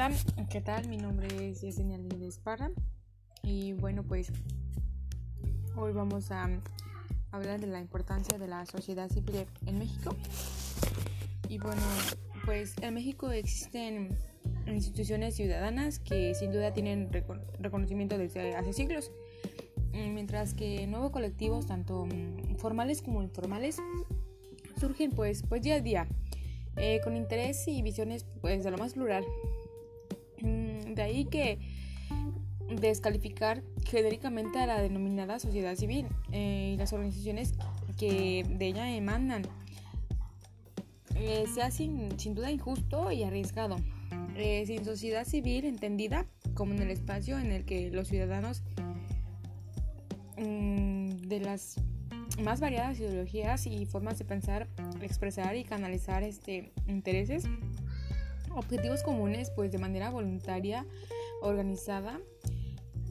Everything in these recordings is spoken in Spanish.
Hola, ¿qué tal? Mi nombre es Yesenia Linares Parra y bueno, pues hoy vamos a hablar de la importancia de la sociedad civil en México. Y bueno, pues en México existen instituciones ciudadanas que sin duda tienen reconocimiento desde hace siglos, mientras que nuevos colectivos, tanto formales como informales, surgen pues día a día, con interés y visiones pues de lo más plural. De ahí que descalificar genéricamente a la denominada sociedad civil y las organizaciones que de ella emanan sea sin duda injusto y arriesgado. Sin sociedad civil entendida como en el espacio en el que los ciudadanos de las más variadas ideologías y formas de pensar, expresar y canalizar intereses, objetivos comunes, pues de manera voluntaria, organizada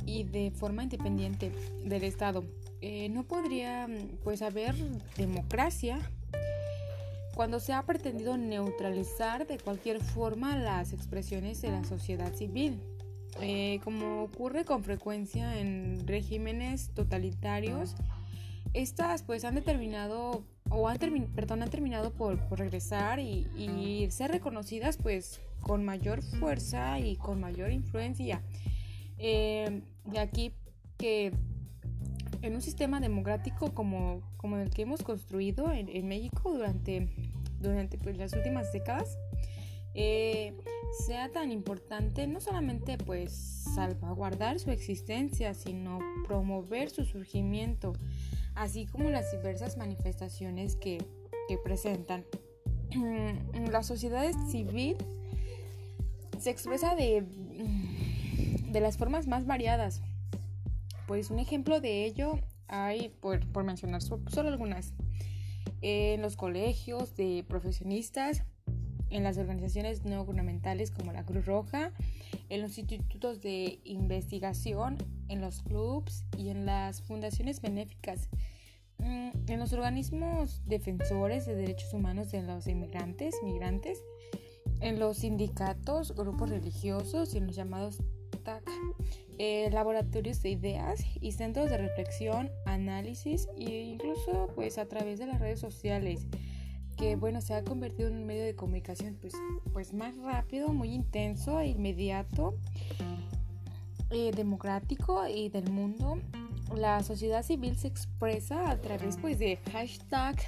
y de forma independiente del Estado. No podría pues haber democracia cuando se ha pretendido neutralizar de cualquier forma las expresiones de la sociedad civil, como ocurre con frecuencia en regímenes totalitarios. Estas pues han terminado por regresar y ser reconocidas pues con mayor fuerza y con mayor influencia. De aquí que en un sistema democrático como el que hemos construido en México durante pues, las últimas décadas, sea tan importante no solamente pues salvaguardar su existencia, sino promover su surgimiento, así como las diversas manifestaciones que presentan. La sociedad civil se expresa de las formas más variadas. Pues un ejemplo de ello hay, por mencionar solo algunas, en los colegios de profesionistas, en las organizaciones no gubernamentales como la Cruz Roja, en los institutos de investigación, en los clubs y en las fundaciones benéficas, en los organismos defensores de derechos humanos de los inmigrantes, migrantes, en los sindicatos, grupos religiosos y en los llamados TAC, laboratorios de ideas y centros de reflexión, análisis e incluso pues a través de las redes sociales, que bueno, se ha convertido en un medio de comunicación pues más rápido, muy intenso e inmediato, democrático y del mundo. La sociedad civil se expresa a través pues de hashtags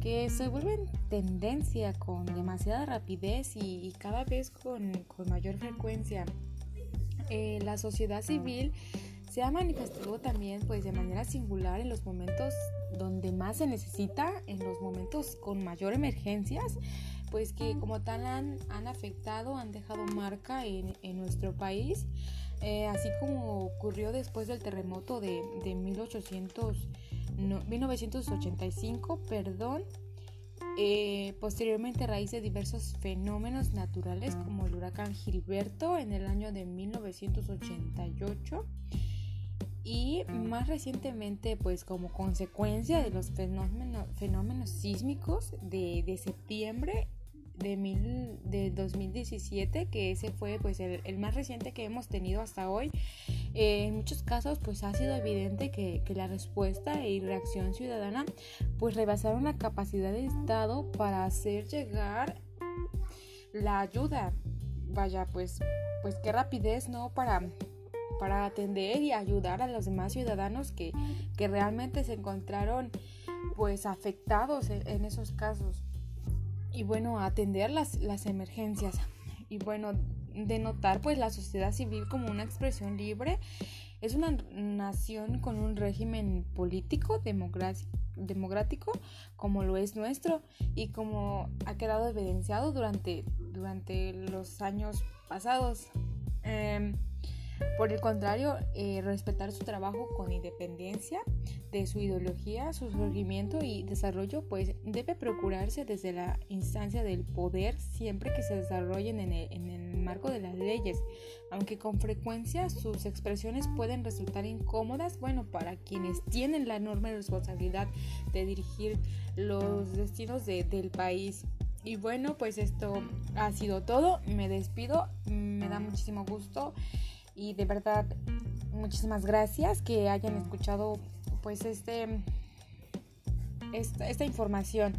que se vuelven tendencia con demasiada rapidez y cada vez con mayor frecuencia. La sociedad civil se ha manifestado también pues de manera singular en los momentos donde más se necesita, en los momentos con mayor emergencias, pues que como tal han afectado, han dejado marca en nuestro país, así como ocurrió después del terremoto de 1985, posteriormente a raíz de diversos fenómenos naturales como el huracán Gilberto en el año de 1988, y más recientemente pues como consecuencia de los fenómenos sísmicos de septiembre de 2017, que ese fue pues el más reciente que hemos tenido hasta hoy. En muchos casos pues ha sido evidente que la respuesta y reacción ciudadana pues rebasaron la capacidad del Estado para hacer llegar la ayuda. Vaya, pues qué rapidez, ¿no? Para atender y ayudar a los demás ciudadanos que realmente se encontraron pues afectados en esos casos, y bueno, atender las emergencias. Y bueno, denotar pues la sociedad civil como una expresión libre, es una nación con un régimen político democrático como lo es nuestro, y como ha quedado evidenciado durante los años pasados. Por el contrario, respetar su trabajo con independencia de su ideología, su surgimiento y desarrollo, pues debe procurarse desde la instancia del poder, siempre que se desarrollen en el marco de las leyes, aunque con frecuencia sus expresiones pueden resultar incómodas, bueno, para quienes tienen la enorme responsabilidad de dirigir los destinos del país. Y bueno, pues esto ha sido todo. Me despido. Me da muchísimo gusto y de verdad muchísimas gracias que hayan escuchado pues esta información.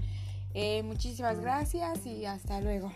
Muchísimas gracias y hasta luego.